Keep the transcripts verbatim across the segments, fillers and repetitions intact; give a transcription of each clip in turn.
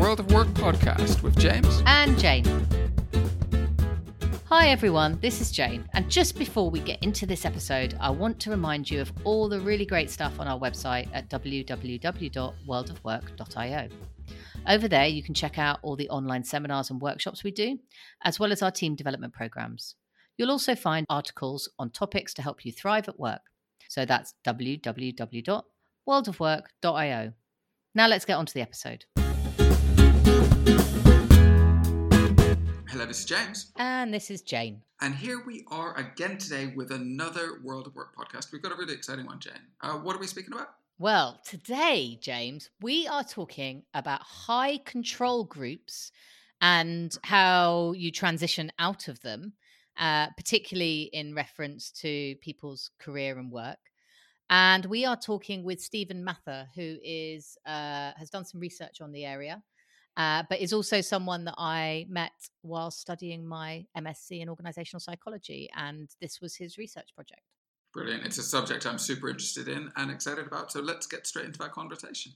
World of Work podcast with James and Jane. Hi everyone, this is Jane, and just before we get into this episode, I want to remind you of all the really great stuff on our website at w w w dot world of work dot i o. Over there, you can check out all the online seminars and workshops we do, as well as our team development programs. You'll also find articles on topics to help you thrive at work. So that's w w w dot world of work dot i o. Now let's get on to the episode. Hello, this is James. And this is Jane. And here we are again today with another World of Work podcast. We've got a really exciting one, Jane. Uh, what are we speaking about? Well, today, James, we are talking about high control groups and how you transition out of them, uh, particularly in reference to people's career and work. And we are talking with Stephen Mather, who is uh, has done some research on the area, uh, but is also someone that I met while studying my M S c in organizational psychology. And this was his research project. Brilliant. It's a subject I'm super interested in and excited about. So let's get straight into that conversation.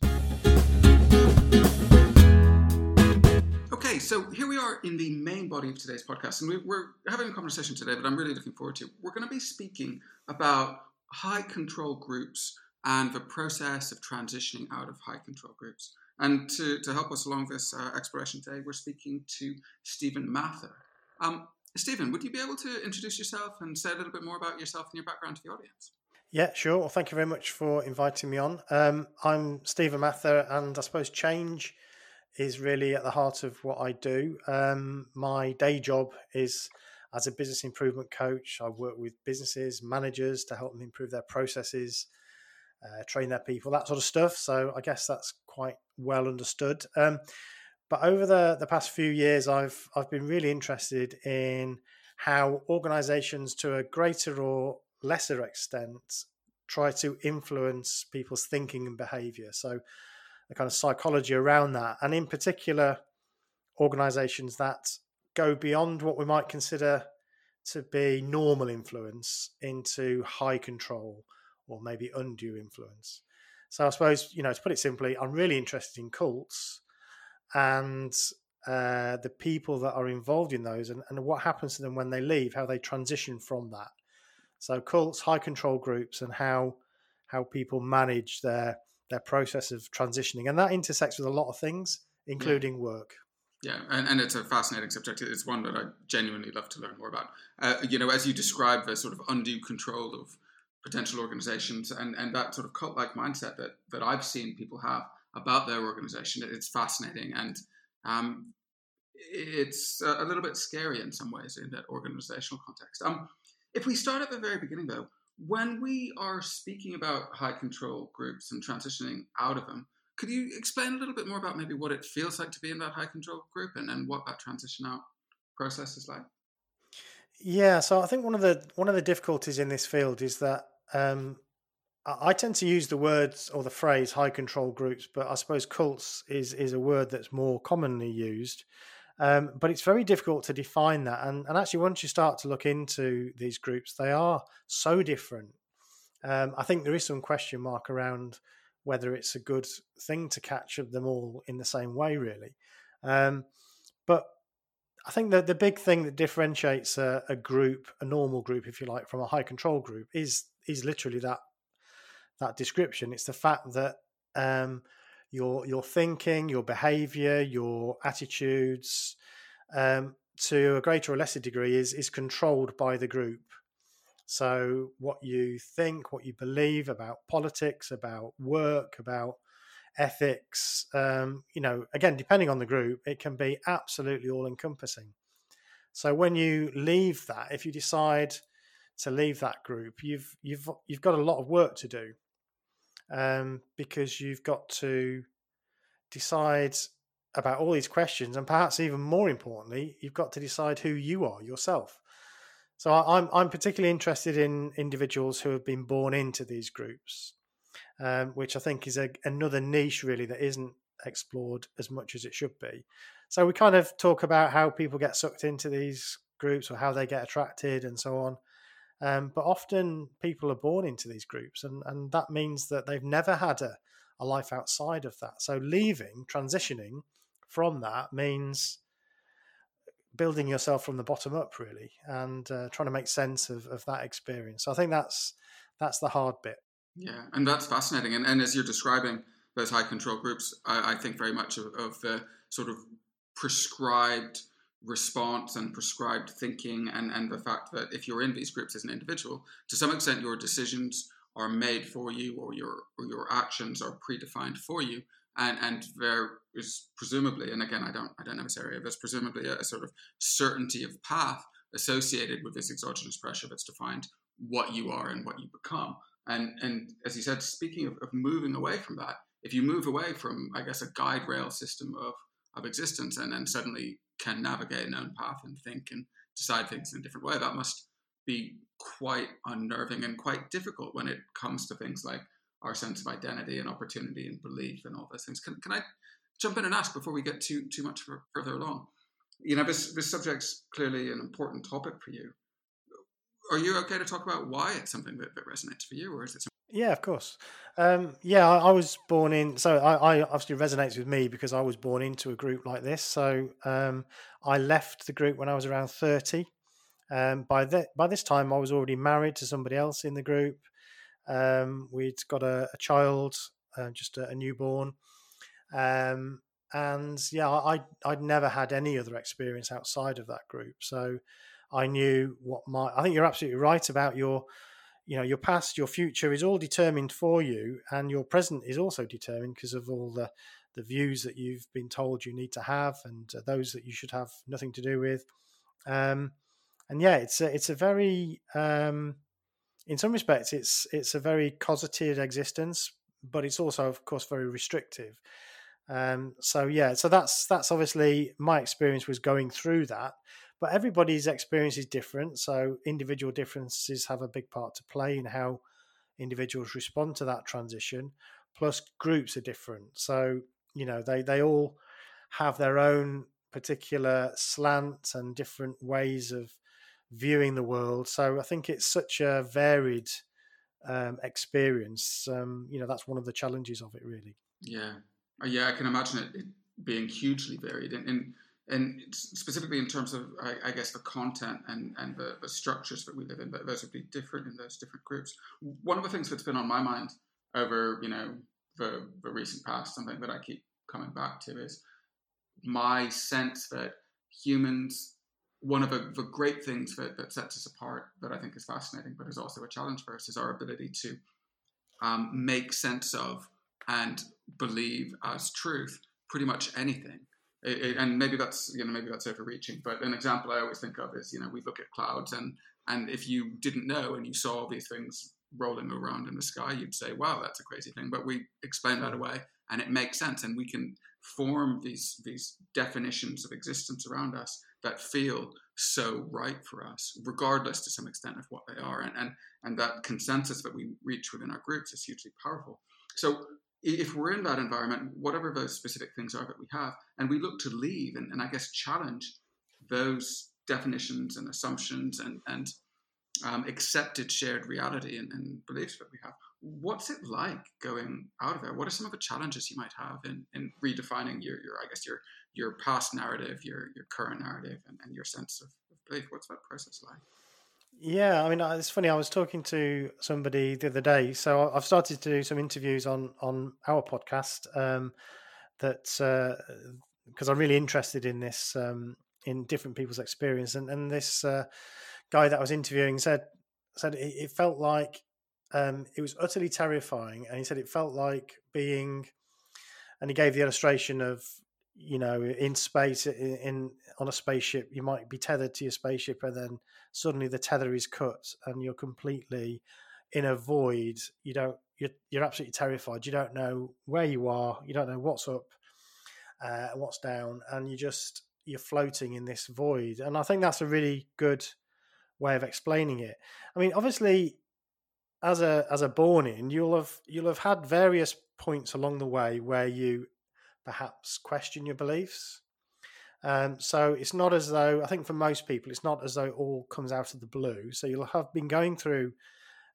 Okay, so here we are in the main body of today's podcast. And we're having a conversation today that I'm really looking forward to. We're going to be speaking about high control groups and the process of transitioning out of high control groups. And to, to help us along this uh, exploration today, we're speaking to Stephen Mather. Um, Stephen, would you be able to introduce yourself and say a little bit more about yourself and your background to the audience? Yeah, sure. Well, thank you very much for inviting me on. Um, I'm Stephen Mather, and I suppose change is really at the heart of what I do. Um, my day job is as a business improvement coach. I work with businesses, managers to help them improve their processes, uh, train their people, that sort of stuff. So I guess that's quite well understood. Um, But over the, the past few years, I've I've been really interested in how organisations, to a greater or lesser extent, try to influence people's thinking and behaviour. So the kind of psychology around that, and in particular, organisations that go beyond what we might consider to be normal influence into high control or maybe undue influence. So I suppose, you know, to put it simply, I'm really interested in cults and uh, the people that are involved in those and, and what happens to them when they leave, how they transition from that. So cults, high control groups, and how how people manage their their process of transitioning. And that intersects with a lot of things, including yeah. work. Yeah, and, and it's a fascinating subject. It's one that I genuinely love to learn more about. Uh, you know, as you describe the sort of undue control of potential organizations and, and that sort of cult-like mindset that, that I've seen people have about their organization. It's fascinating, and um, it's a little bit scary in some ways in that organizational context. Um, if we start at the very beginning, though, when we are speaking about high control groups and transitioning out of them, could you explain a little bit more about maybe what it feels like to be in that high control group and, and what that transition out process is like? Yeah, so I think one of the one of the difficulties in this field is that um, I tend to use the words or the phrase high control groups, but I suppose cults is is a word that's more commonly used. Um, but it's very difficult to define that. And, and actually, once you start to look into these groups, they are so different. Um, I think there is some question mark around whether it's a good thing to catch them all in the same way, really. Um, but I think that the big thing that differentiates a, a group, a normal group, if you like, from a high control group is is literally that. That description. It's the fact that um, your your thinking, your behaviour, your attitudes, um, to a greater or lesser degree, is is controlled by the group. So what you think, what you believe about politics, about work, about ethics, um, you know, again, depending on the group, it can be absolutely all-encompassing. So when you leave that, if you decide to leave that group, you've you've you've got a lot of work to do. Um, because you've got to decide about all these questions, and perhaps even more importantly, you've got to decide who you are yourself. So I, I'm I'm particularly interested in individuals who have been born into these groups, um, which I think is a, another niche really that isn't explored as much as it should be. So we kind of talk about how people get sucked into these groups or how they get attracted and so on. Um, but often people are born into these groups, and, and that means that they've never had a, a life outside of that. So leaving, transitioning from that means building yourself from the bottom up, really, and uh, trying to make sense of, of that experience. So I think that's that's the hard bit. Yeah, and that's fascinating. And, and as you're describing those high control groups, I, I think very much of, of the sort of prescribed response and prescribed thinking, and, and the fact that if you're in these groups as an individual, to some extent your decisions are made for you, or your or your actions are predefined for you. And and there is presumably, and again, I don't I don't know this area, there's presumably a, a sort of certainty of path associated with this exogenous pressure that's defined what you are and what you become. And and as you said, speaking of, of moving away from that, if you move away from, I guess, a guide rail system of, of existence, and then suddenly can navigate an own path and think and decide things in a different way, that must be quite unnerving and quite difficult when it comes to things like our sense of identity and opportunity and belief and all those things. Can can I jump in and ask before we get too too much further along? You know, this this subject's clearly an important topic for you. Are you okay to talk about why it's something that, that resonates for you, or is it something? Yeah, of course. Um, yeah, I, I was born in, so I, I obviously resonates with me because I was born into a group like this. So um, I left the group when I was around thirty. Um, by, the, by this time, I was already married to somebody else in the group. Um, we'd got a, a child, uh, just a, a newborn. Um, and yeah, I, I'd never had any other experience outside of that group. So I knew what my, I think you're absolutely right about your, you know, your past, your future is all determined for you, and your present is also determined because of all the, the views that you've been told you need to have, and those that you should have nothing to do with. Um, and yeah, it's a, it's a very, um, in some respects, it's it's a very cosseted existence, but it's also, of course, very restrictive. Um, so yeah, so that's that's obviously my experience was going through that. But everybody's experience is different, so individual differences have a big part to play in how individuals respond to that transition. Plus, groups are different, so you know they they all have their own particular slants and different ways of viewing the world. So I think it's such a varied um, experience. Um, you know, that's one of the challenges of it, really. Yeah, yeah, I can imagine it, it being hugely varied, and, and and specifically in terms of, I, I guess, the content and and the, the structures that we live in. But those would be different in those different groups. One of the things that's been on my mind over, you know, the, the recent past, something that I keep coming back to, is my sense that humans. One of the, the great things that, that sets us apart, that I think is fascinating, but is also a challenge for us, is our ability to um, make sense of and believe as truth pretty much anything. It, it, and maybe that's you know maybe that's overreaching, but an example I always think of is you know we look at clouds, and and if you didn't know and you saw these things rolling around in the sky, you'd say, wow, that's a crazy thing. But we explain that away, and it makes sense, and we can form these these definitions of existence around us that feel so right for us, regardless to some extent of what they are. And, and and that consensus that we reach within our groups is hugely powerful. So if we're in that environment, whatever those specific things are that we have, and we look to leave and, and I guess challenge those definitions and assumptions and, and um, accepted shared reality and, and beliefs that we have, what's it like going out of there? What are some of the challenges you might have in, in redefining your, your, I guess, your your past narrative, your your current narrative, and, and your sense of belief? What's that process like? Yeah, I mean, it's funny. I was talking to somebody the other day. So I've started to do some interviews on on our podcast. Um, that because uh, I'm really interested in this, um, in different people's experience. And and this uh, guy that I was interviewing said said it, it felt like. Um, it was utterly terrifying, and he said it felt like being, and he gave the illustration of, you know, in space, in, in on a spaceship, you might be tethered to your spaceship, and then suddenly the tether is cut, and you're completely in a void. You don't, you're, you're absolutely terrified. You don't know where you are. You don't know what's up, uh, what's down, and you just you're floating in this void. And I think that's a really good way of explaining it. I mean, obviously. As a as a born-in, you'll have you'll have had various points along the way where you perhaps question your beliefs. Um, so it's not as though, I think for most people, it's not as though it all comes out of the blue. So you'll have been going through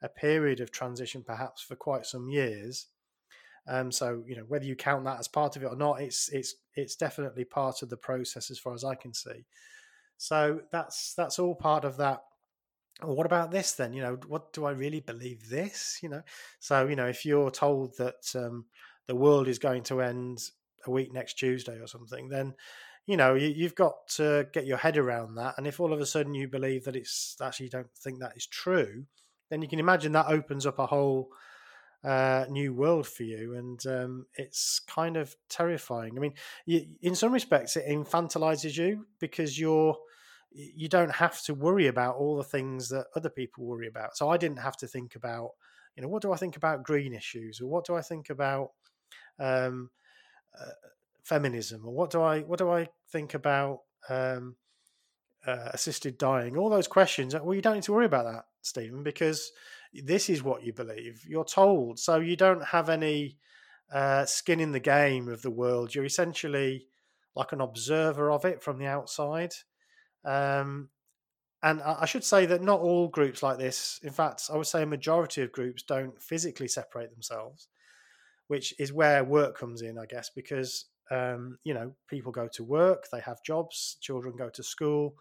a period of transition perhaps for quite some years. Um, so, you know, whether you count that as part of it or not, it's it's it's definitely part of the process as far as I can see. So that's that's all part of that. Well, what about this then? You know, what do I really believe this? You know, so, you know, if you're told that um, the world is going to end a week next Tuesday or something, then, you know, you, you've got to get your head around that. And if all of a sudden you believe that it's actually, you don't think that is true, then you can imagine that opens up a whole uh, new world for you. And um, it's kind of terrifying. I mean, you, in some respects, it infantilizes you because you're, you don't have to worry about all the things that other people worry about. So I didn't have to think about, you know, what do I think about green issues, or what do I think about um, uh, feminism, or what do I what do I think about um, uh, assisted dying? All those questions. Well, you don't need to worry about that, Stephen, because this is what you believe. You're told, so you don't have any uh, skin in the game of the world. You're essentially like an observer of it from the outside. Um, and I should say that not all groups like this, in fact, I would say a majority of groups don't physically separate themselves, which is where work comes in, I guess, because, um, you know, people go to work, they have jobs, children go to school.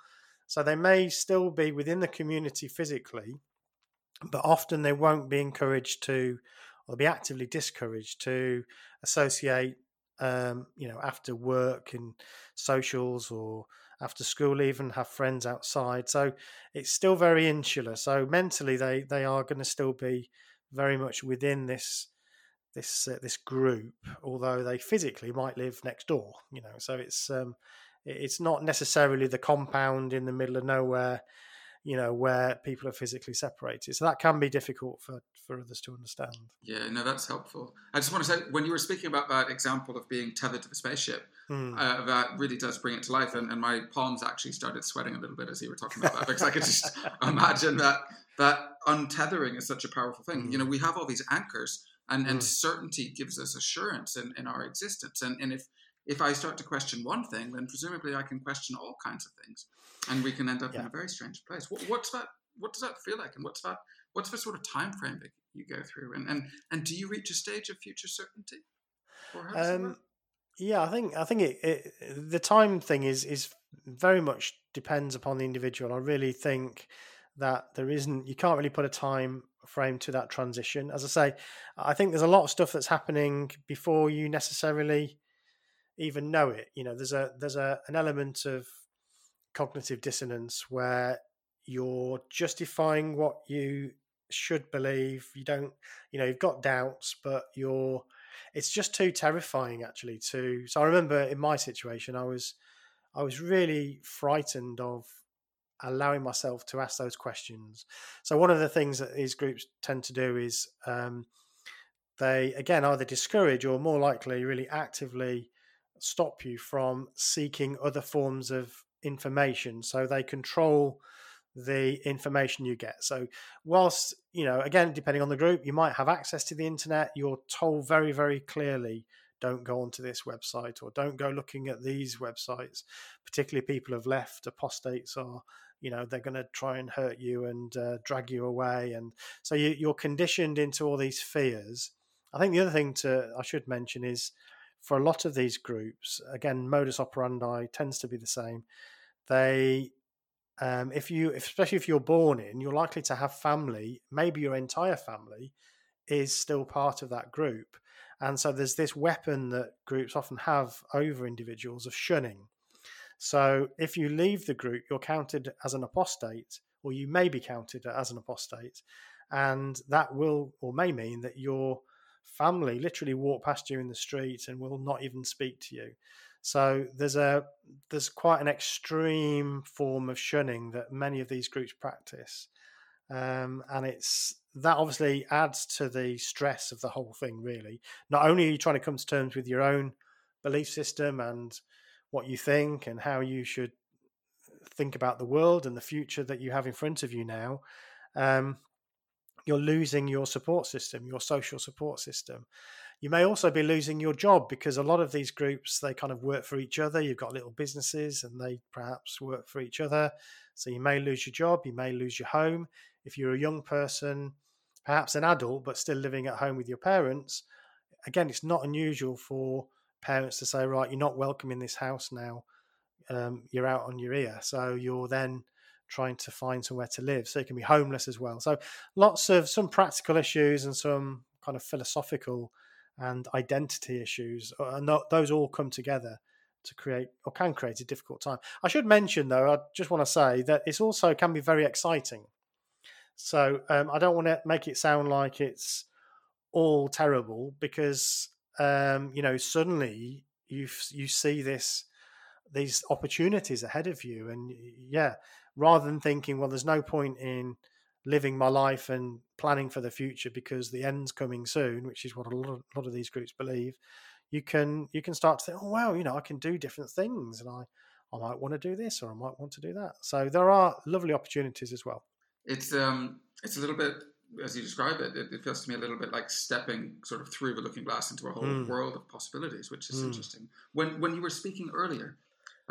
So they may still be within the community physically, but often they won't be encouraged to, or be actively discouraged to associate, um, you know, after work and socials or after school, even have friends outside. So it's still very insular. So mentally, they they are going to still be very much within this this uh, this group, although they physically might live next door. You know, so it's um, it's not necessarily the compound in the middle of nowhere, you know, where people are physically separated. So that can be difficult for for others to understand. Yeah, no, that's helpful. I just want to say, when you were speaking about that example of being tethered to the spaceship, mm. uh, that really does bring it to life. And, and my palms actually started sweating a little bit as you were talking about that, because I could just imagine that that untethering is such a powerful thing. Mm. You know, we have all these anchors, and, and mm. certainty gives us assurance in, in our existence. And, and if If I start to question one thing, then presumably I can question all kinds of things, and we can end up yeah. in a very strange place. What, what's that? What does that feel like? And what's that? What's the sort of time frame that you go through? And and, and do you reach a stage of future certainty? Um, yeah, I think I think it, it, the time thing is is very much depends upon the individual. I really think that there isn't. You can't really put a time frame to that transition. As I say, I think there's a lot of stuff that's happening before you necessarily even know it. You know, there's a there's a an element of cognitive dissonance where you're justifying what you should believe. You don't, you know, you've got doubts, but you're, it's just too terrifying actually to. So I remember in my situation, I was I was really frightened of allowing myself to ask those questions. So one of the things that these groups tend to do is um, they again either discourage or more likely really actively stop you from seeking other forms of information. So they control the information you get. So whilst, you know, again, depending on the group, you might have access to the internet, you're told very, very clearly, don't go onto this website, or don't go looking at these websites. Particularly people have left, apostates are, you know, they're going to try and hurt you and uh, drag you away. And so you, you're conditioned into all these fears. I think the other thing to I should mention is, for a lot of these groups, again, modus operandi tends to be the same. They, um, if you, especially if you're born in, you're likely to have family, maybe your entire family is still part of that group. And so there's this weapon that groups often have over individuals of shunning. So if you leave the group, you're counted as an apostate, or you may be counted as an apostate. And that will, or may mean that you're, family literally walk past you in the street and will not even speak to you. So there's a there's quite an extreme form of shunning that many of these groups practice, um, and it's that obviously adds to the stress of the whole thing. Really, not only are you trying to come to terms with your own belief system and what you think and how you should think about the world and the future that you have in front of you now, um, you're losing your support system, your social support system. You may also be losing your job, because a lot of these groups, they kind of work for each other. You've got little businesses and they perhaps work for each other. So you may lose your job. You may lose your home. If you're a young person, perhaps an adult, but still living at home with your parents, again, it's not unusual for parents to say, right, you're not welcome in this house now. Um, you're out on your ear. So you're then trying to find somewhere to live. So you can be homeless as well. So lots of some practical issues and some kind of philosophical and identity issues. And those all come together to create or can create a difficult time. I should mention, though, I just want to say that it's also can be very exciting. So um, I don't want to make it sound like it's all terrible, because, um, you know, suddenly you you see this these opportunities ahead of you. And yeah, rather than thinking, well, there's no point in living my life and planning for the future because the end's coming soon, which is what a lot of, a lot of these groups believe, you can you can start to think, oh, wow, you know, I can do different things, and I, I might want to do this, or I might want to do that. So there are lovely opportunities as well. It's um, it's a little bit, as you describe it, it, it feels to me a little bit like stepping sort of through the looking glass into a whole mm. world of possibilities, which is mm. interesting. When when you were speaking earlier,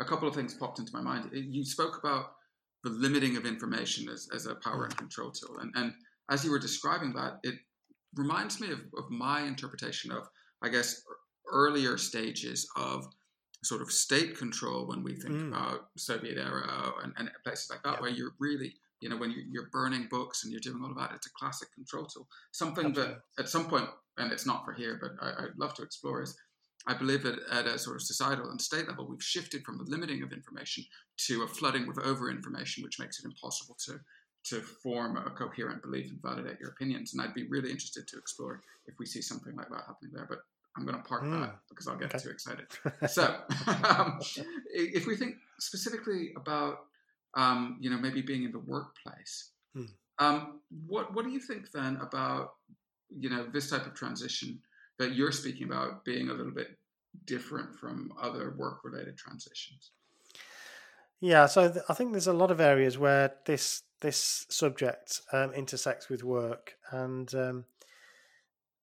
a couple of things popped into my mind. You spoke about the limiting of information as, as a power and control tool. And, and as you were describing that, it reminds me of, of my interpretation of, I guess, earlier stages of sort of state control when we think mm. about Soviet era and, and places like that, yeah. where you're really, you know, when you're, you're burning books and you're doing all of that, it's a classic control tool. Something Absolutely. That at some point, and it's not for here, but I, I'd love to explore is, I believe that at a sort of societal and state level, we've shifted from the limiting of information to a flooding with over-information, which makes it impossible to to form a coherent belief and validate your opinions. And I'd be really interested to explore if we see something like that happening there. But I'm going to park mm. that because I'll get okay. too excited. So um, if we think specifically about, um, you know, maybe being in the workplace, mm. um, what what do you think then about, you know, this type of transition that you're speaking about being a little bit different from other work-related transitions? Yeah, so th- I think there's a lot of areas where this this subject um, intersects with work. And um,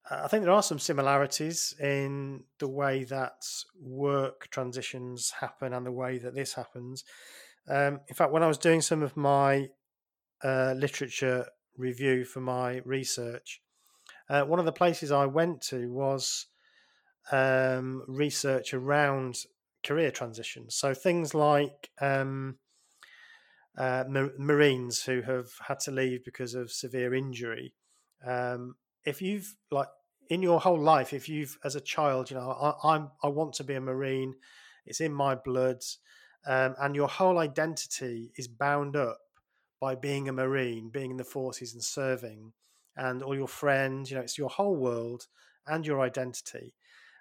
I think there are some similarities in the way that work transitions happen and the way that this happens. Um, in fact, when I was doing some of my uh, literature review for my research, Uh, one of the places I went to was um, research around career transitions. So things like um, uh, mar- Marines who have had to leave because of severe injury. Um, if you've, like, in your whole life, if you've, as a child, you know, I, I'm, I want to be a Marine, it's in my blood, um, and your whole identity is bound up by being a Marine, being in the forces and serving. And all your friends, you know, it's your whole world and your identity.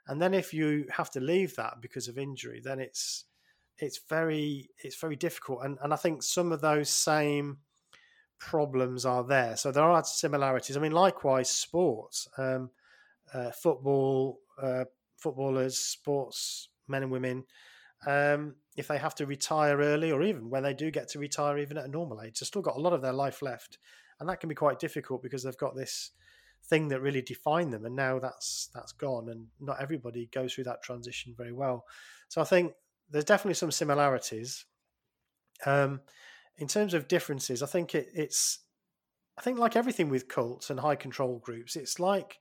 And then if you have to leave that because of injury, then it's it's very it's very difficult. And and I think some of those same problems are there. So there are similarities. I mean, likewise, sports, um, uh, football, uh, footballers, sports men and women. Um, if they have to retire early, or even when they do get to retire, even at a normal age, they've still got a lot of their life left. And that can be quite difficult because they've got this thing that really defined them, and now that's that's gone, and not everybody goes through that transition very well. So I think there's definitely some similarities. Um, in terms of differences, I think it, it's, I think like everything with cults and high control groups, it's like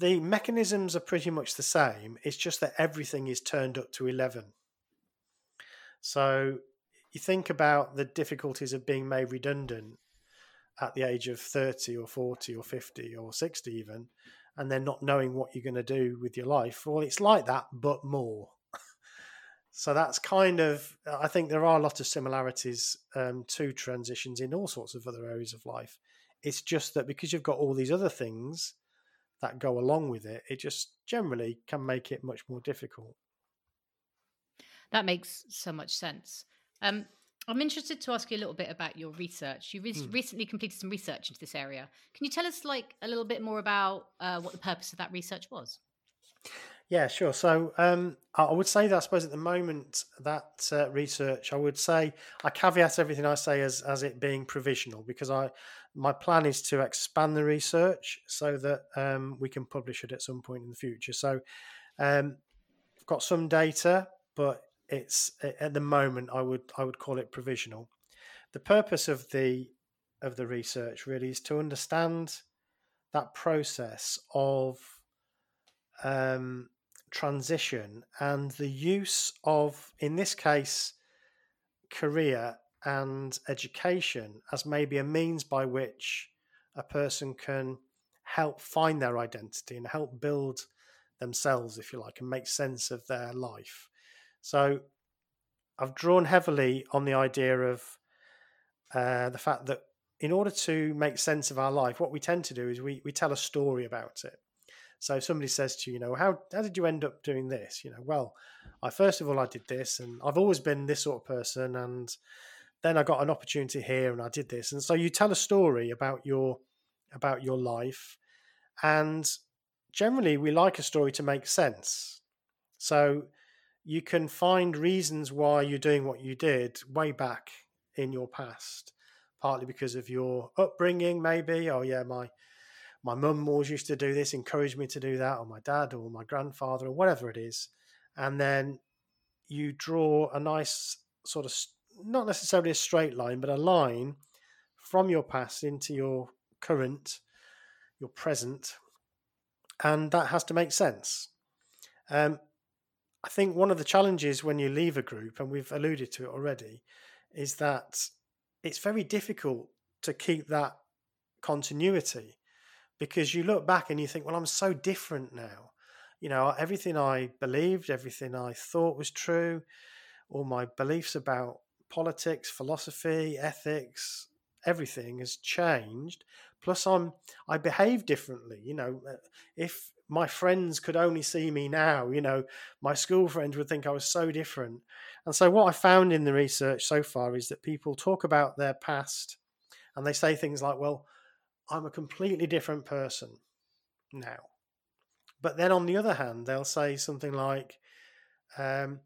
the mechanisms are pretty much the same. It's just that everything is turned up to eleven. So you think about the difficulties of being made redundant at the age of thirty or forty or fifty or sixty even, and then not knowing what you're going to do with your life. Well, it's like that, but more. So that's kind of, I think there are a lot of similarities um, to transitions in all sorts of other areas of life. It's just that because you've got all these other things that go along with it, it just generally can make it much more difficult. That makes so much sense. Um, I'm interested to ask you a little bit about your research. You re- mm. recently completed some research into this area. Can you tell us like a little bit more about uh, what the purpose of that research was? Yeah, sure. So um, I would say that I suppose at the moment that uh, research, I would say I caveat everything I say as as it being provisional, because I my plan is to expand the research so that um, we can publish it at some point in the future. So um, I've got some data, but it's at the moment I would I would call it provisional. The purpose of the of the research really is to understand that process of um, transition and the use of, in this case, career and education as maybe a means by which a person can help find their identity and help build themselves, if you like, and make sense of their life. So I've drawn heavily on the idea of uh, the fact that in order to make sense of our life, what we tend to do is we, we tell a story about it. So if somebody says to you, you know, how, how did you end up doing this? You know, well, I first of all, I did this, and I've always been this sort of person, and then I got an opportunity here and I did this. And so you tell a story about your about your life, and generally we like a story to make sense. So you can find reasons why you're doing what you did way back in your past, partly because of your upbringing, maybe. Oh, yeah, my my mum always used to do this, encouraged me to do that, or my dad or my grandfather or whatever it is. And then you draw a nice sort of, not necessarily a straight line, but a line from your past into your current, your present, and that has to make sense. Um, I think one of the challenges when you leave a group, and we've alluded to it already, is that it's very difficult to keep that continuity, because you look back and you think, well, I'm so different now. You know, everything I believed, everything I thought was true, all my beliefs about politics, philosophy, ethics, everything has changed. Plus, I'm I behave differently. You know, if my friends could only see me now, you know, my school friends would think I was so different. And so what I found in the research so far is that people talk about their past and they say things like, well, I'm a completely different person now. But then on the other hand, they'll say something like, um,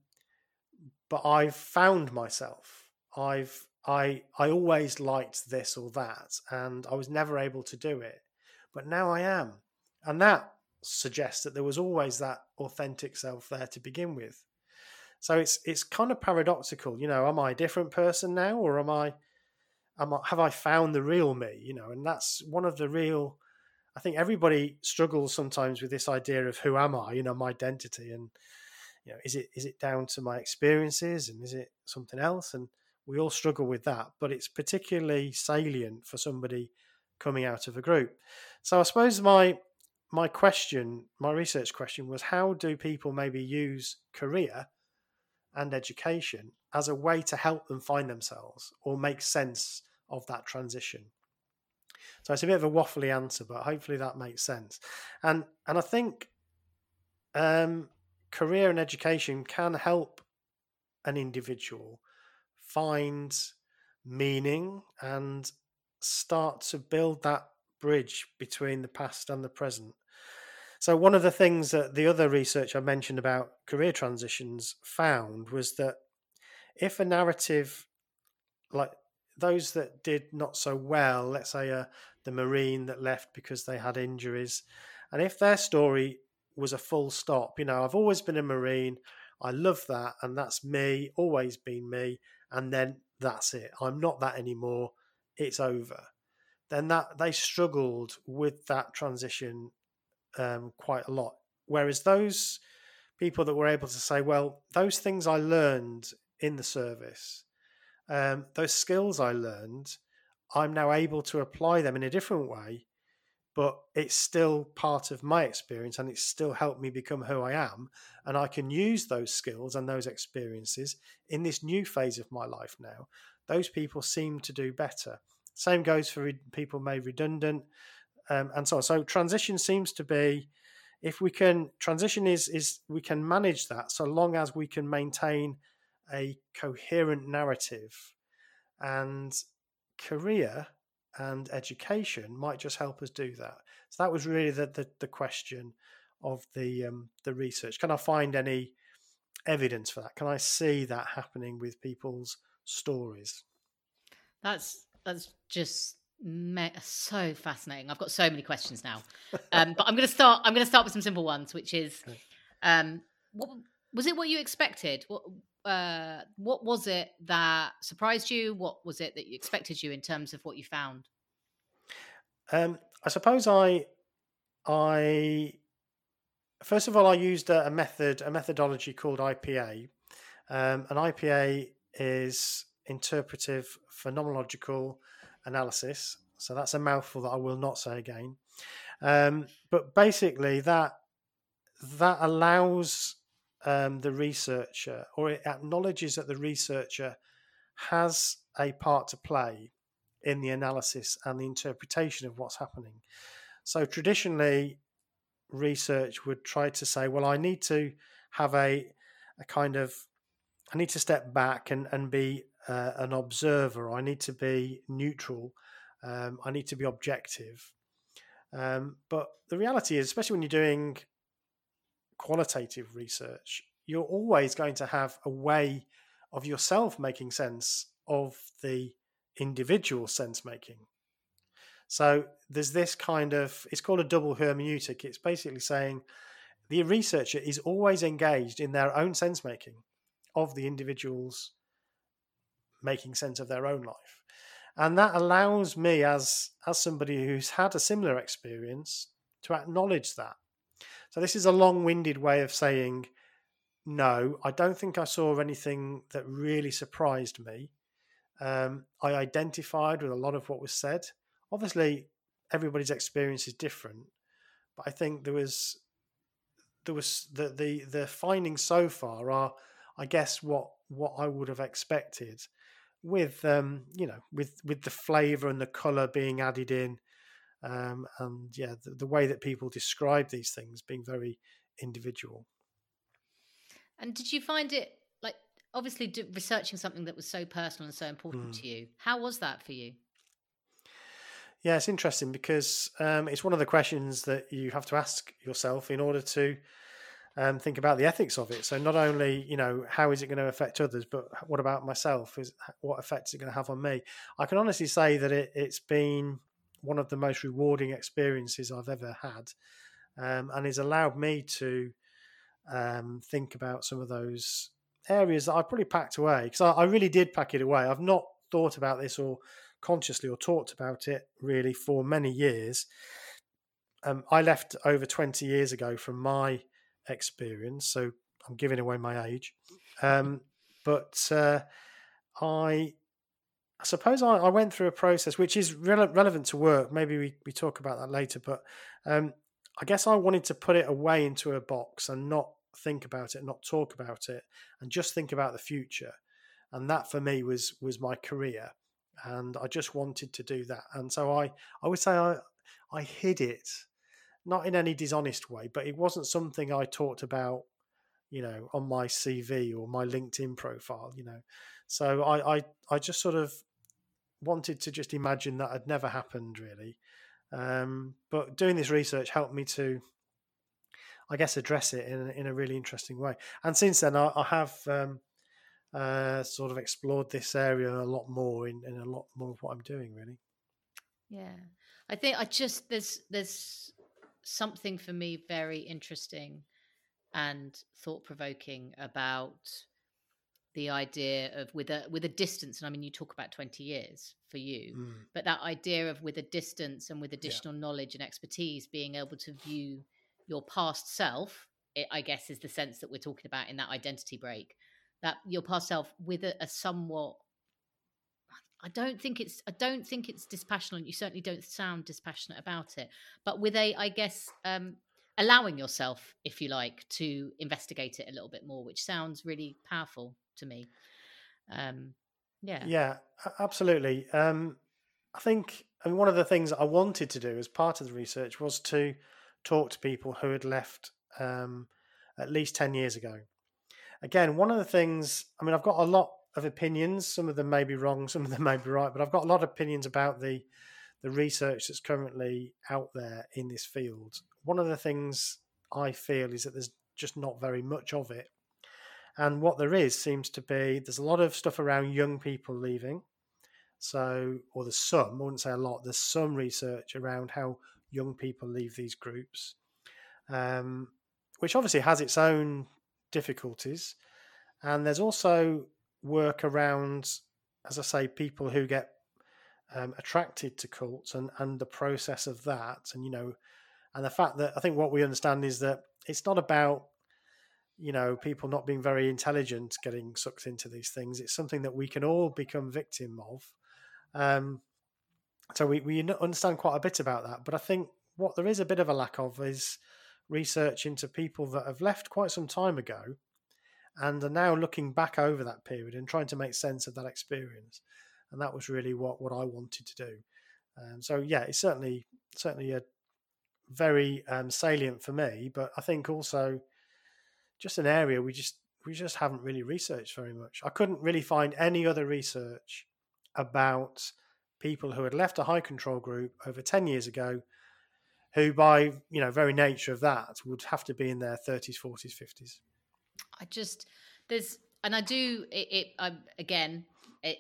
but I've found myself. I've I I always liked this or that, and I was never able to do it. But now I am. And that suggests that there was always that authentic self there to begin with. So it's it's kind of paradoxical, you know. Am I a different person now, or am I, am I have I found the real me? You know, and that's one of the real. I think everybody struggles sometimes with this idea of who am I? You know, my identity, and you know, is it is it down to my experiences, and is it something else? And we all struggle with that, but it's particularly salient for somebody coming out of a group. So I suppose my My question, my research question was, how do people maybe use career and education as a way to help them find themselves or make sense of that transition? So it's a bit of a waffly answer, but hopefully that makes sense. And and I think um, career and education can help an individual find meaning and start to build that bridge between the past and the present. So one of the things that the other research I mentioned about career transitions found was that if a narrative, like those that did not so well, let's say uh, the Marine that left because they had injuries, and if their story was a full stop, you know, I've always been a Marine, I love that, and that's me, always been me, and then that's it, I'm not that anymore, it's over, then that they struggled with that transition Um, quite a lot. Whereas those people that were able to say, well, those things I learned in the service, um, those skills I learned, I'm now able to apply them in a different way, but it's still part of my experience and it's still helped me become who I am. And I can use those skills and those experiences in this new phase of my life now. Those people seem to do better. Same goes for re- people made redundant. Um, and so on. So transition seems to be, if we can, transition is, is we can manage that so long as we can maintain a coherent narrative, and career and education might just help us do that. So that was really the the, the question of the um, the research. Can I find any evidence for that? Can I see that happening with people's stories? That's that's just. So fascinating. I've got so many questions now, um, but I'm going to start. I'm going to start with some simple ones, which is, um, what, was it what you expected? What, uh, what was it that surprised you? What was it that you expected you in terms of what you found? Um, I suppose I, I first of all, I used a method, a methodology called I P A. Um, an I P A is interpretive phenomenological analysis. So that's a mouthful that I will not say again. Um, but basically, that that allows um, the researcher, or it acknowledges that the researcher has a part to play in the analysis and the interpretation of what's happening. So traditionally, research would try to say, well, I need to have a a kind of, I need to step back and, and be uh, an observer. I need to be neutral. Um, I need to be objective. Um, but the reality is, especially when you're doing qualitative research, you're always going to have a way of yourself making sense of the individual sense making. So there's this kind of, it's called a double hermeneutic. It's basically saying the researcher is always engaged in their own sense making of the individuals making sense of their own life. And that allows me, as as somebody who's had a similar experience, to acknowledge that. So this is a long-winded way of saying, no, I don't think I saw anything that really surprised me. Um, I identified with a lot of what was said. Obviously, everybody's experience is different, but I think there was there was the the, the findings so far are, I guess, what what I would have expected. With um, you know, with, with the flavour and the colour being added in, um, and yeah, the, the way that people describe these things being very individual. And did you find it, like, obviously researching something that was so personal and so important mm. to you? How was that for you? Yeah, it's interesting because um, it's one of the questions that you have to ask yourself in order to Um, think about the ethics of it. So not only, you know, how is it going to affect others, but what about myself? Is what effect is it going to have on me? I can honestly say that it, it's been one of the most rewarding experiences I've ever had, um, and it's allowed me to um, think about some of those areas that I probably packed away, because I, I really did pack it away. I've not thought about this or consciously or talked about it really for many years. Um, I left over twenty years ago from my experience, so I'm giving away my age, um but uh I, I suppose I, I went through a process which is re- relevant to work. Maybe we, we talk about that later, but um I guess I wanted to put it away into a box and not think about it, not talk about it, and just think about the future. And that for me was was my career, and I just wanted to do that. And so I I would say I I hid it. Not in any dishonest way, but it wasn't something I talked about, you know, on my C V or my LinkedIn profile, you know. So I, I, I just sort of wanted to just imagine that had never happened, really. Um, but doing this research helped me to, I guess, address it in, in a really interesting way. And since then, I, I have um, uh, sort of explored this area a lot more in, in a lot more of what I'm doing, really. Yeah, I think I just, there's, there's, something for me very interesting and thought-provoking about the idea of with a with a distance, and I mean, you talk about twenty years for you, mm. but that idea of with a distance and with additional yeah. knowledge and expertise, being able to view your past self, it, I guess, is the sense that we're talking about in that identity break, that your past self with a, a somewhat, I don't think it's, I don't think it's dispassionate. You certainly don't sound dispassionate about it, but with a, I guess, um, allowing yourself, if you like, to investigate it a little bit more, which sounds really powerful to me. Um, yeah. Yeah, absolutely. Um, I think, I mean, one of the things I wanted to do as part of the research was to talk to people who had left, um, at least ten years ago. Again, one of the things, I mean, I've got a lot of opinions. Some of them may be wrong, some of them may be right, but I've got a lot of opinions about the the research that's currently out there in this field. One of the things I feel is that there's just not very much of it, and what there is seems to be, there's a lot of stuff around young people leaving, so, or there's some, I wouldn't say a lot, there's some research around how young people leave these groups, um, which obviously has its own difficulties. And there's also work around, as I say, people who get um, attracted to cults and, and the process of that. And, you know, And the fact that I think what we understand is that it's not about, you know, people not being very intelligent getting sucked into these things. It's something that we can all become victim of. Um, so we, we understand quite a bit about that. But I think what there is a bit of a lack of is research into people that have left quite some time ago and are now looking back over that period and trying to make sense of that experience. And that was really what, what I wanted to do. Um, so, yeah, it's certainly certainly a very um, salient for me. But I think also just an area we just we just haven't really researched very much. I couldn't really find any other research about people who had left a high control group over ten years ago, who by, you know, very nature of that would have to be in their thirties, forties, fifties. I just, there's, and I do it, it I'm, again,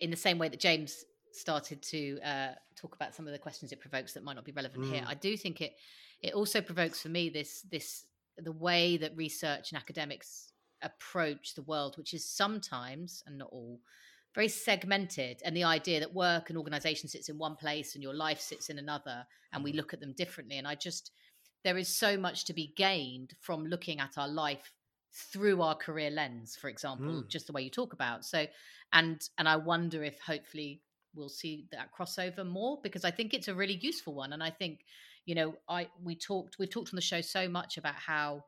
in the same way that James started to uh, talk about some of the questions it provokes that might not be relevant mm. here. I do think it, it also provokes for me this, this, the way that research and academics approach the world, which is sometimes, and not all, very segmented, and the idea that work and organisation sits in one place and your life sits in another, and we look at them differently. And I just, there is so much to be gained from looking at our life through our career lens, for example, mm. just the way you talk about. So, and and I wonder if hopefully we'll see that crossover more, because I think it's a really useful one. And I think, you know, I we talked we talked on the show so much about how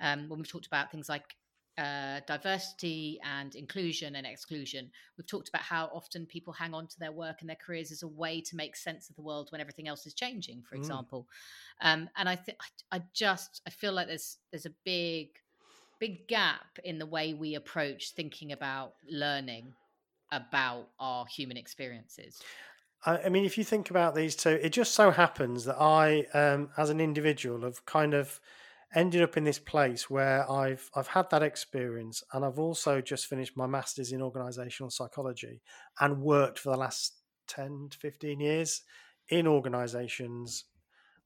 um, when we talked about things like Uh, diversity and inclusion and exclusion, we've talked about how often people hang on to their work and their careers as a way to make sense of the world when everything else is changing, for mm. example. Um, and I think I just I feel like there's there's a big big gap in the way we approach thinking about learning about our human experiences. I, I mean, if you think about these two, it just so happens that I, um, as an individual, have kind of ended up in this place where I've I've had that experience, and I've also just finished my master's in organisational psychology and worked for the last ten to fifteen years in organisations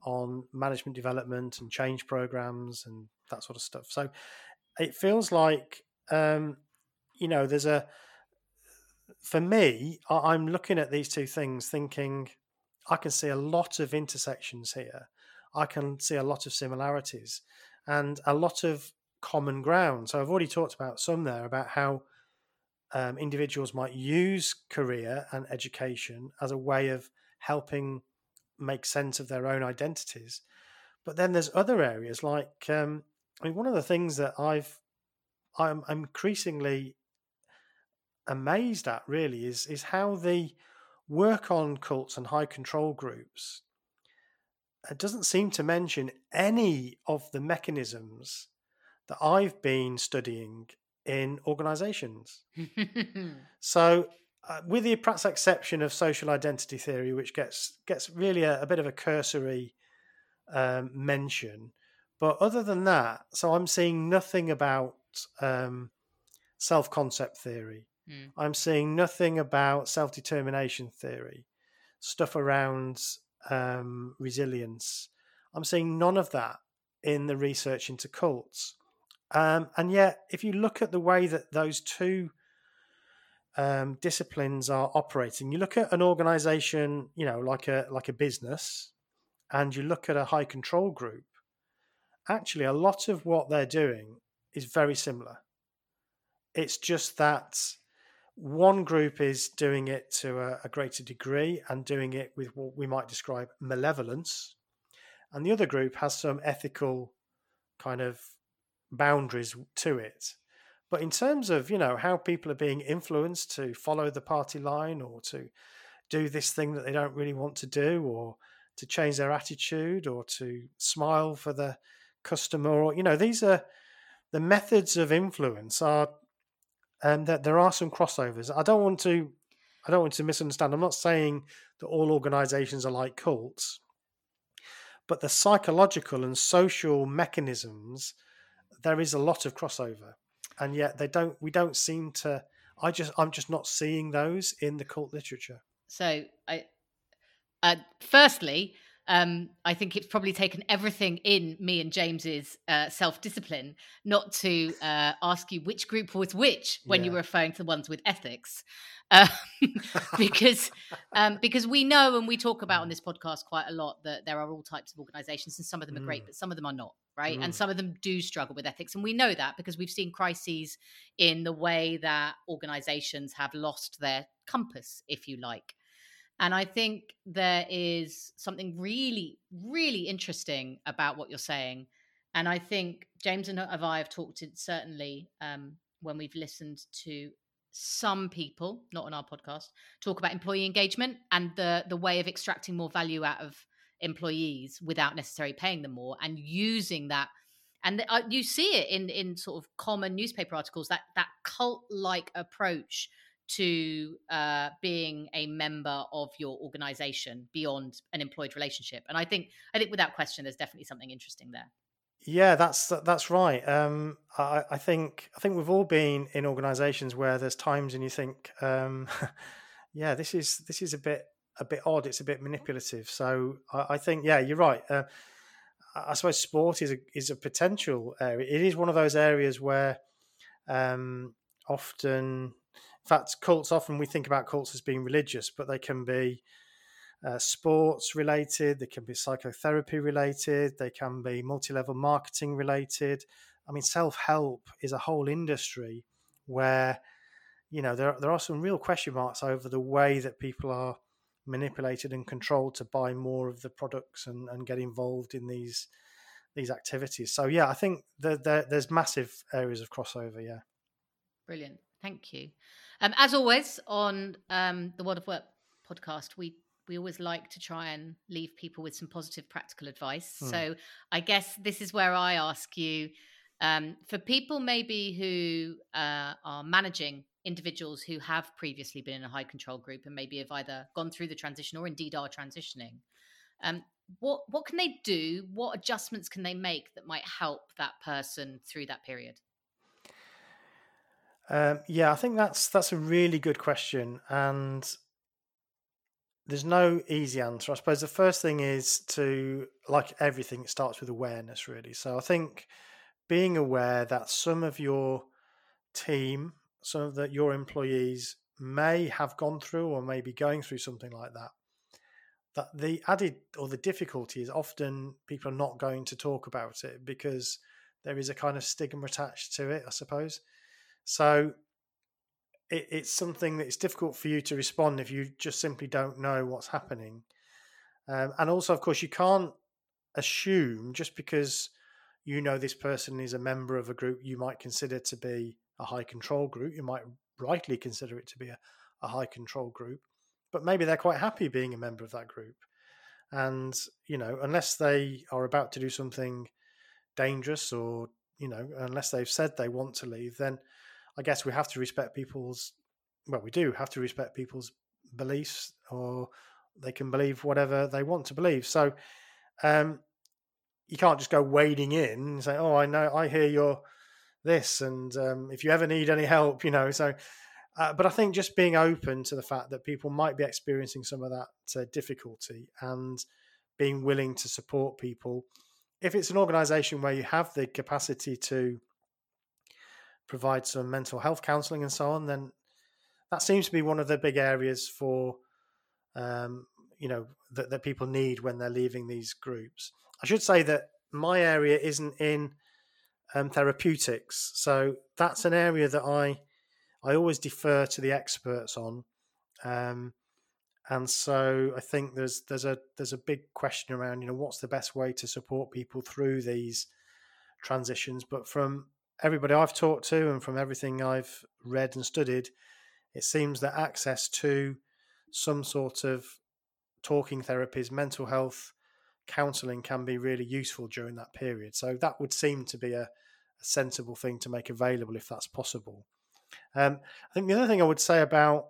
on management development and change programmes and that sort of stuff. So it feels like, um, you know, there's a, for me, I'm looking at these two things thinking I can see a lot of intersections here. I can see a lot of similarities and a lot of common ground. So I've already talked about some there about how um, individuals might use career and education as a way of helping make sense of their own identities. But then there's other areas like, um, I mean, one of the things that I've, I'm, I'm increasingly amazed at really is, is how the work on cults and high control groups, it doesn't seem to mention any of the mechanisms that I've been studying in organizations. So uh, with the perhaps exception of social identity theory, which gets gets really a, a bit of a cursory um, mention. But other than that, so I'm seeing nothing about um, self-concept theory. Mm. I'm seeing nothing about self-determination theory, stuff around um resilience. I'm seeing none of that in the research into cults, um and yet if you look at the way that those two um disciplines are operating, you look at an organization, you know, like a like a business, and you look at a high control group, actually a lot of what they're doing is very similar. It's just that one group is doing it to a, a greater degree and doing it with what we might describe malevolence, and the other group has some ethical kind of boundaries to it. But in terms of, you know, how people are being influenced to follow the party line or to do this thing that they don't really want to do, or to change their attitude, or to smile for the customer, or, you know, these are the methods of influence are and um, that there are some crossovers. I don't want to, I don't want to misunderstand. I'm not saying that all organisations are like cults, but the psychological and social mechanisms, there is a lot of crossover, and yet they don't. We don't seem to. I just, I'm just not seeing those in the cult literature. So, I, uh, firstly, Um, I think it's probably taken everything in me and James's uh, self-discipline not to uh, ask you which group was which when yeah. you were referring to the ones with ethics, um, because um, because we know and we talk about on this podcast quite a lot that there are all types of organisations, and some of them are mm. great, but some of them are not, right? Mm. And some of them do struggle with ethics, and we know that because we've seen crises in the way that organisations have lost their compass, if you like. And I think there is something really, really interesting about what you're saying. And I think James and I have talked to, certainly um, when we've listened to some people, not on our podcast, talk about employee engagement and the, the way of extracting more value out of employees without necessarily paying them more and using that. And the, uh, you see it in, in sort of common newspaper articles, that, that cult-like approach to uh, being a member of your organization beyond an employed relationship. And I think, I think without question, there's definitely something interesting there. Yeah, that's, that's right. Um, I, I think, I think we've all been in organizations where there's times and you think, um, yeah, this is, this is a bit, a bit odd. It's a bit manipulative. So I, I think, yeah, you're right. Uh, I suppose sport is a, is a potential area. It is one of those areas where um, often, in fact, cults, often we think about cults as being religious, but they can be uh, sports related, they can be psychotherapy related, they can be multi-level marketing related. I mean, self-help is a whole industry where, you know, there, there are some real question marks over the way that people are manipulated and controlled to buy more of the products and, and get involved in these, these activities. So, yeah, I think the, the, there's massive areas of crossover, yeah. Brilliant. Thank you. Um, as always on um, the World of Work podcast, we, we always like to try and leave people with some positive practical advice. Mm. So I guess this is where I ask you, um, for people maybe who uh, are managing individuals who have previously been in a high control group and maybe have either gone through the transition or indeed are transitioning, um, what what can they do? What adjustments can they make that might help that person through that period? Um, yeah, I think that's that's a really good question, and there's no easy answer. I suppose the first thing is to, like everything, it starts with awareness, really. So I think being aware that some of your team, some of the, your employees may have gone through or may be going through something like that, that the added or the difficulty is often people are not going to talk about it because there is a kind of stigma attached to it, I suppose. So it, it's something that it's difficult for you to respond if you just simply don't know what's happening. Um, and also, of course, you can't assume just because you know this person is a member of a group you might consider to be a high control group. You might rightly consider it to be a, a high control group, but maybe they're quite happy being a member of that group. And, you know, unless they are about to do something dangerous or, you know, unless they've said they want to leave, then I guess we have to respect people's, well, we do have to respect people's beliefs, or they can believe whatever they want to believe. So um, you can't just go wading in and say, oh, I know, I hear you're this. And um, if you ever need any help, you know, so, uh, but I think just being open to the fact that people might be experiencing some of that uh, difficulty and being willing to support people. If it's an organization where you have the capacity to provide some mental health counselling and so on, then that seems to be one of the big areas for, um, you know, that, that people need when they're leaving these groups. I should say that my area isn't in um, therapeutics. So that's an area that I, I always defer to the experts on. Um, and so I think there's, there's a, there's a big question around, you know, what's the best way to support people through these transitions, but from everybody I've talked to and from everything I've read and studied, it seems that access to some sort of talking therapies, mental health counselling can be really useful during that period. So that would seem to be a, a sensible thing to make available if that's possible. Um, I think the other thing I would say about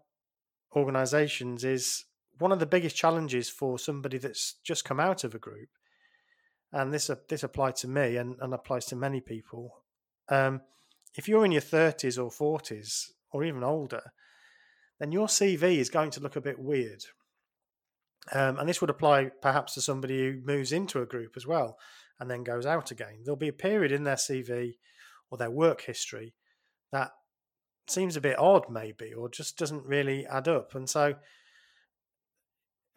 organisations is one of the biggest challenges for somebody that's just come out of a group, and this, uh, this applied to me and, and applies to many people, Um, if you're in your thirties or forties or even older, then your C V is going to look a bit weird. Um, and this would apply perhaps to somebody who moves into a group as well and then goes out again. There'll be a period in their C V or their work history that seems a bit odd maybe, or just doesn't really add up. And so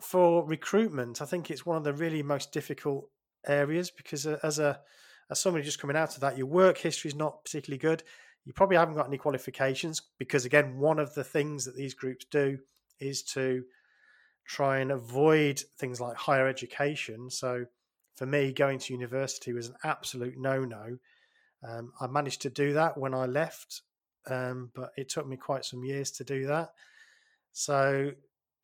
for recruitment, I think it's one of the really most difficult areas, because as a as somebody just coming out of that, your work history is not particularly good. You probably haven't got any qualifications, because again, one of the things that these groups do is to try and avoid things like higher education. So for me, going to university was an absolute no-no. Um, I managed to do that when I left, um, but it took me quite some years to do that. So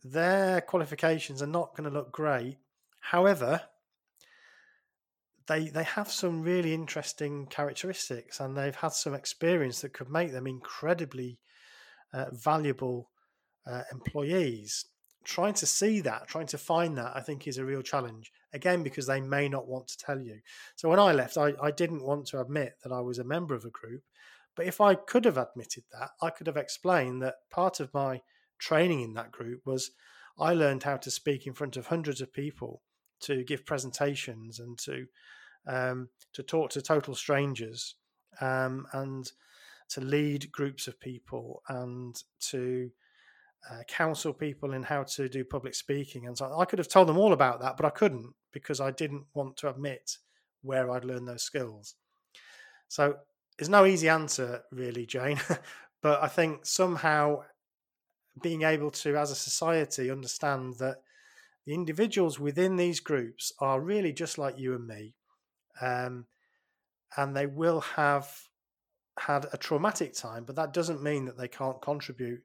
their qualifications are not going to look great. However, they they have some really interesting characteristics, and they've had some experience that could make them incredibly uh, valuable uh, employees. Trying to see that, trying to find that, I think is a real challenge, again, because they may not want to tell you. So when I left, I, I didn't want to admit that I was a member of a group. But if I could have admitted that, I could have explained that part of my training in that group was I learned how to speak in front of hundreds of people, to give presentations, and to um, to talk to total strangers, um, and to lead groups of people, and to Uh, counsel people in how to do public speaking. And so I could have told them all about that, but I couldn't, because I didn't want to admit where I'd learned those skills. So there's no easy answer really, Jane, but I think somehow being able to, as a society, understand that the individuals within these groups are really just like you and me, um, and they will have had a traumatic time, but that doesn't mean that they can't contribute,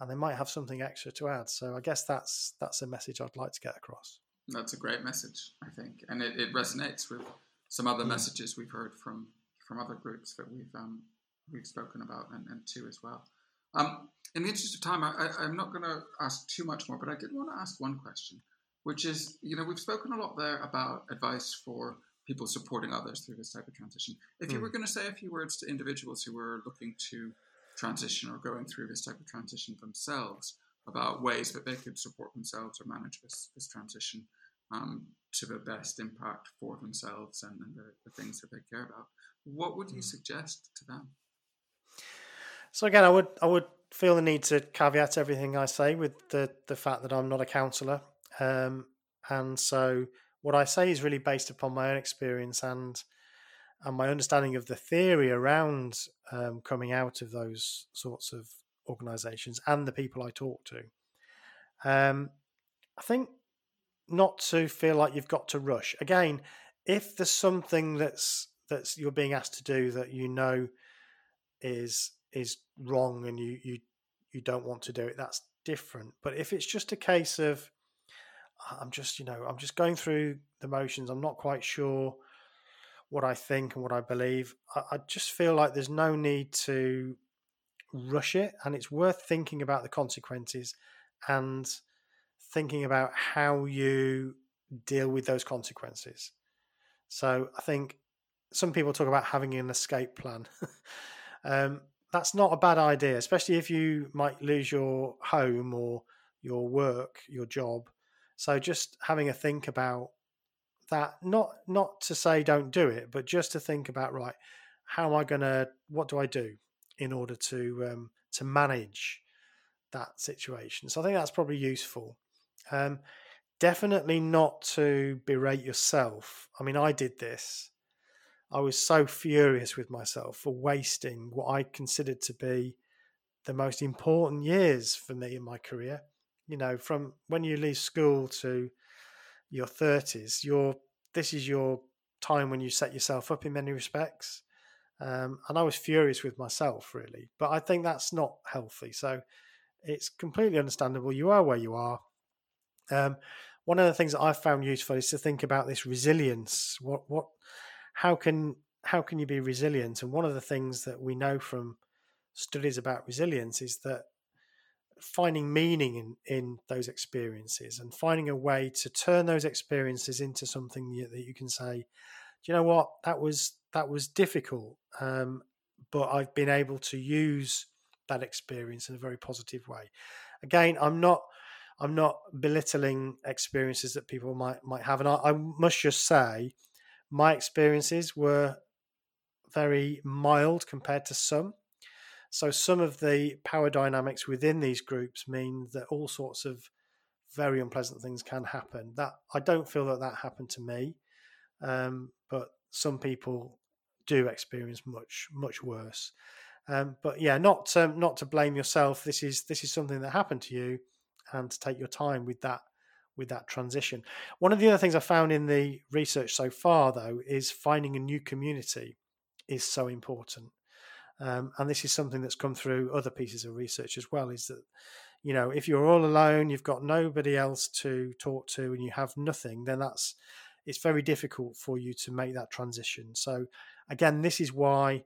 and they might have something extra to add. So I guess that's that's a message I'd like to get across. That's a great message, I think. And it, it resonates with some other yeah. messages we've heard from, from other groups that we've um, we've spoken about and, and to as well. Um, in the interest of time, I, I, I'm not going to ask too much more, but I did want to ask one question, which is, you know, we've spoken a lot there about advice for people supporting others through this type of transition. If mm. you were going to say a few words to individuals who were looking to transition or going through this type of transition themselves, about ways that they could support themselves or manage this, this transition um, to the best impact for themselves and, and the, the things that they care about, what would you suggest to them? So again, I would I would feel the need to caveat everything I say with the, the fact that I'm not a counsellor. Um, and so what I say is really based upon my own experience and and my understanding of the theory around um, coming out of those sorts of organisations and the people I talk to. Um, I think not to feel like you've got to rush. Again, if there's something that's that's you're being asked to do that you know is is wrong and you you you don't want to do it, that's different. But if it's just a case of I'm just you know I'm just going through the motions, I'm not quite sure what I think and what I believe, I just feel like there's no need to rush it, and it's worth thinking about the consequences and thinking about how you deal with those consequences. So I think some people talk about having an escape plan. um, that's not a bad idea, especially if you might lose your home or your work, your job. So just having a think about that, not not to say don't do it, but just to think about, right, how am I gonna, what do I do in order to um, to manage that situation? So I think that's probably useful. Um, definitely not to berate yourself. I mean, I did this. I was so furious with myself for wasting what I considered to be the most important years for me in my career. You know, from when you leave school to your thirties, your this is your time when you set yourself up in many respects, um, and I was furious with myself really, but I think that's not healthy. So it's completely understandable. You are where you are. Um, one of the things that I found useful is to think about this resilience. What what how can how can you be resilient? And one of the things that we know from studies about resilience is that finding meaning in, in those experiences and finding a way to turn those experiences into something that you can say, do you know what, that was that was difficult, um, but I've been able to use that experience in a very positive way. Again, I'm not I'm not belittling experiences that people might might have. And I, I must just say my experiences were very mild compared to some. So some of the power dynamics within these groups mean that all sorts of very unpleasant things can happen. That I don't feel that that happened to me, um, but some people do experience much, much worse. Um, but yeah, not to, not to blame yourself. This is this is something that happened to you, and to take your time with that with that transition. One of the other things I found in the research so far, though, is finding a new community is so important. Um, and this is something that's come through other pieces of research as well, is that, you know, if you're all alone, you've got nobody else to talk to, and you have nothing, then that's it's very difficult for you to make that transition. So again, this is why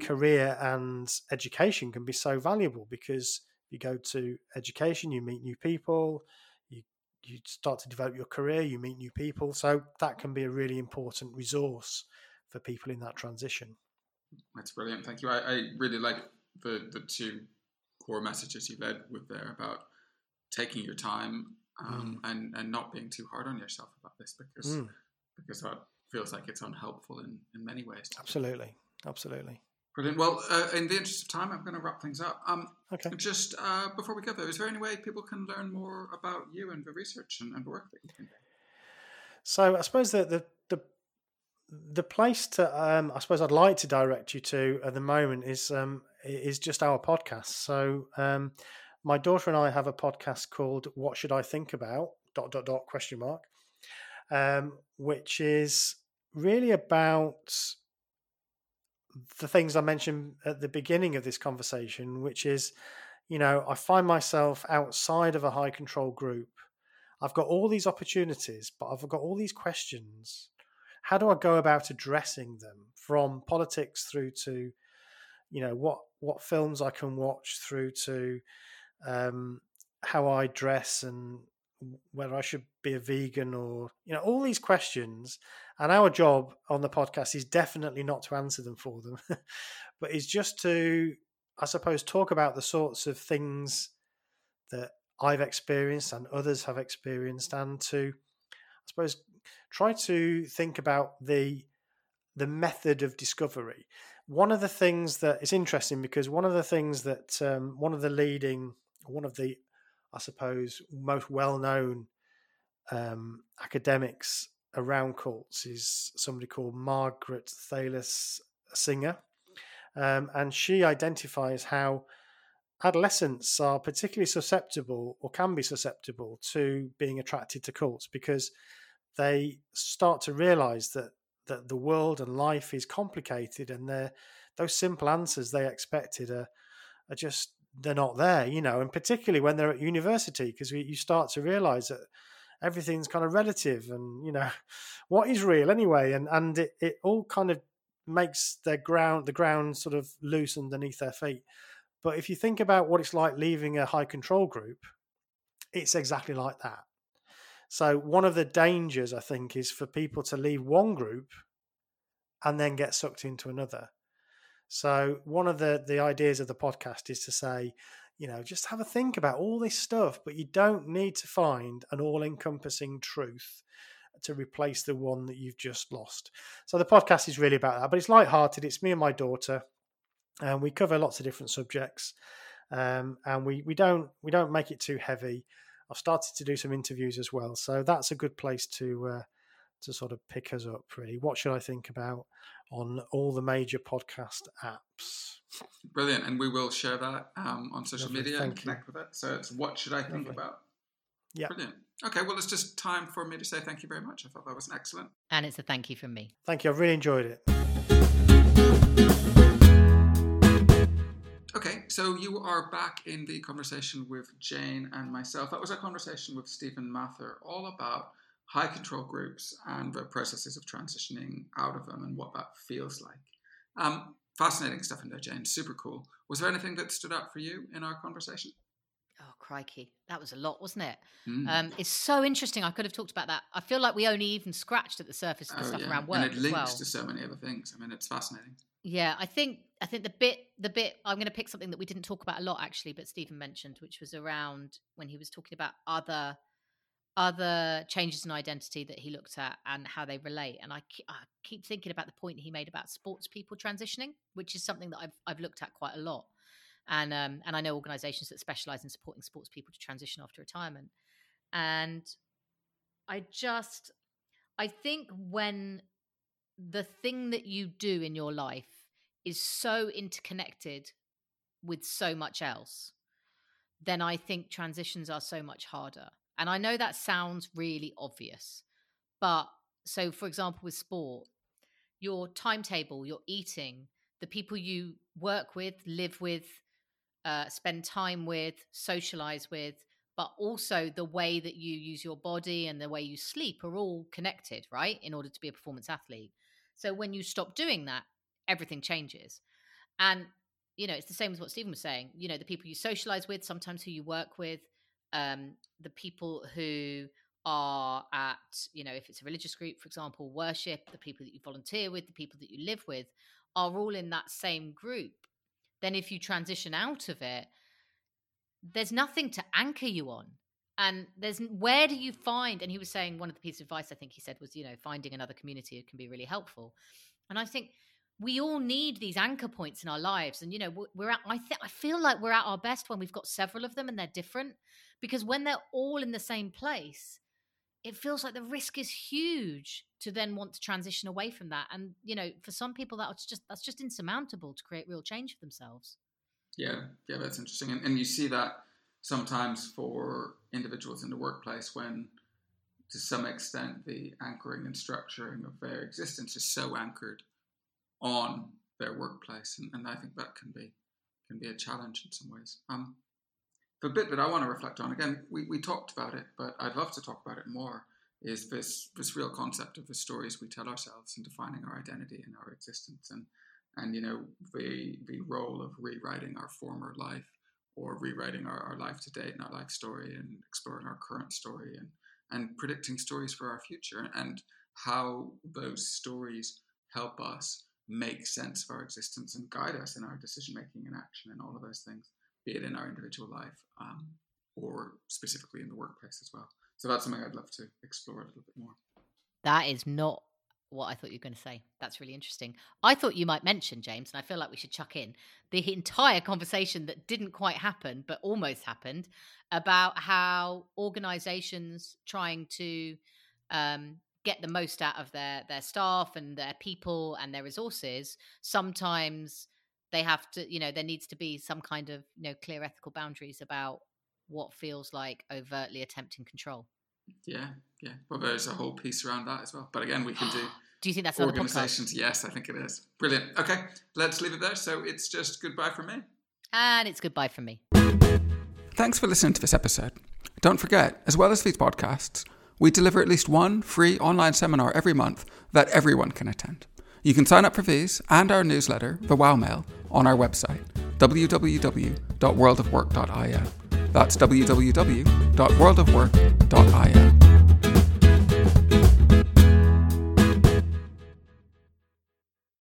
career and education can be so valuable, because you go to education, you meet new people, you you start to develop your career, you meet new people. So that can be a really important resource for people in that transition. That's brilliant. Thank you. I, I really like the, the two core messages you led with there about taking your time um, mm. and, and not being too hard on yourself about this, because mm. because that feels like it's unhelpful in, in many ways. Absolutely. Think. Absolutely. Brilliant. Well, uh, in the interest of time, I'm going to wrap things up. Um, okay. Just uh, before we go, though, is there any way people can learn more about you and the research and, and work that you can do? So I suppose that the the the place to um, I suppose I'd like to direct you to at the moment is um, is just our podcast. So um, my daughter and I have a podcast called "What Should I Think About?" dot dot dot question mark, um, which is really about the things I mentioned at the beginning of this conversation, which is, you know, I find myself outside of a high control group. I've got all these opportunities, but I've got all these questions. How do I go about addressing them, from politics through to, you know, what, what films I can watch, through to um, how I dress and whether I should be a vegan, or, you know, all these questions. And our job on the podcast is definitely not to answer them for them, but it's just to, I suppose, talk about the sorts of things that I've experienced and others have experienced, and to, I suppose, try to think about the the method of discovery. One of the things that is interesting, because one of the things that um, one of the leading, one of the I suppose, most well-known um, academics around cults is somebody called Margaret Thaler Singer. Um, and she identifies how adolescents are particularly susceptible, or can be susceptible, to being attracted to cults, because they start to realize that, that the world and life is complicated, and they're, those simple answers they expected are, are just... they're not there, you know, and particularly when they're at university, because you start to realize that everything's kind of relative, and, you know, what is real anyway? And, and it, it all kind of makes their ground, the ground sort of loose underneath their feet. But if you think about what it's like leaving a high control group, it's exactly like that. So one of the dangers, I think, is for people to leave one group and then get sucked into another. So one of the, the ideas of the podcast is to say, you know, just have a think about all this stuff, but you don't need to find an all-encompassing truth to replace the one that you've just lost. So the podcast is really about that, but it's lighthearted. It's me and my daughter, and we cover lots of different subjects, um, and we we don't we don't make it too heavy. I've started to do some interviews as well, so that's a good place to uh, to sort of pick us up, really. What should I think about? On all the major podcast apps. Brilliant. And we will share that um, on social Lovely. media Thank and connect you. with it. So it's What Should I Think Lovely. About? Yeah. Brilliant. Okay. Well, it's just time for me to say thank you very much. I thought that was an excellent. And it's a thank you from me. Thank you. I've really enjoyed it. Okay. So you are back in the conversation with Jane and myself. That was our conversation with Stephen Mather, all about high control groups and the processes of transitioning out of them and what that feels like. Um, fascinating stuff in there, Jane. Super cool. Was there anything that stood out for you in our conversation? Oh, crikey, that was a lot, wasn't it? Mm. Um, it's so interesting. I could have talked about that. I feel like we only even scratched at the surface of the oh, stuff yeah. around work, and it links as well. to so many other things. I mean, it's fascinating. Yeah, I think I think the bit the bit I'm going to pick something that we didn't talk about a lot actually, but Stephen mentioned, which was around when he was talking about other other changes in identity that he looked at and how they relate. And I, I keep thinking about the point he made about sports people transitioning, which is something that I've I've looked at quite a lot. And um, and I know organisations that specialise in supporting sports people to transition after retirement. And I just, I think when the thing that you do in your life is so interconnected with so much else, then I think transitions are so much harder. And I know that sounds really obvious, but so for example, with sport, your timetable, your eating, the people you work with, live with, Uh, spend time with, socialize with, but also the way that you use your body and the way you sleep are all connected, right? In order to be a performance athlete. So when you stop doing that, everything changes. And, you know, it's the same as what Stephen was saying, you know, the people you socialize with, sometimes who you work with, um, the people who are at, you know, if it's a religious group, for example, worship, the people that you volunteer with, the people that you live with are all in that same group. Then if you transition out of it, there's nothing to anchor you on. And there's, where do you find, and he was saying one of the pieces of advice I think he said was, you know, finding another community who can be really helpful. And I think we all need these anchor points in our lives. And, you know, we're at, I th- I feel like we're at our best when we've got several of them and they're different, because when they're all in the same place, it feels like the risk is huge to then want to transition away from that. And, you know, for some people, that's just that's just insurmountable to create real change for themselves. Yeah, yeah, that's interesting. And, and you see that sometimes for individuals in the workplace when, to some extent, the anchoring and structuring of their existence is so anchored on their workplace. And, and I think that can be can be a challenge in some ways. Um, The bit that I want to reflect on, again, we, we talked about it, but I'd love to talk about it more, is this this real concept of the stories we tell ourselves and defining our identity and our existence, and, and you know, the the role of rewriting our former life or rewriting our, our life to date and our life story and exploring our current story and, and predicting stories for our future and how those stories help us make sense of our existence and guide us in our decision-making and action and all of those things, be it in our individual life um, or specifically in the workplace as well. So that's something I'd love to explore a little bit more. That is not what I thought you were going to say. That's really interesting. I thought you might mention, James, and I feel like we should chuck in the entire conversation that didn't quite happen, but almost happened, about how organizations trying to um, get the most out of their, their staff and their people and their resources sometimes... They have to, you know, there needs to be some kind of, you know, clear ethical boundaries about what feels like overtly attempting control. Yeah, yeah. Well, there's a whole piece around that as well. But again, we can do. Do you think that's another podcast? Yes, I think it is. Brilliant. Okay, let's leave it there. So it's just goodbye from me. And it's goodbye from me. Thanks for listening to this episode. Don't forget, as well as these podcasts, we deliver at least one free online seminar every month that everyone can attend. You can sign up for these and our newsletter, The Wow Mail, on our website, w w w dot world of work dot i o. That's w w w dot world of work dot i o.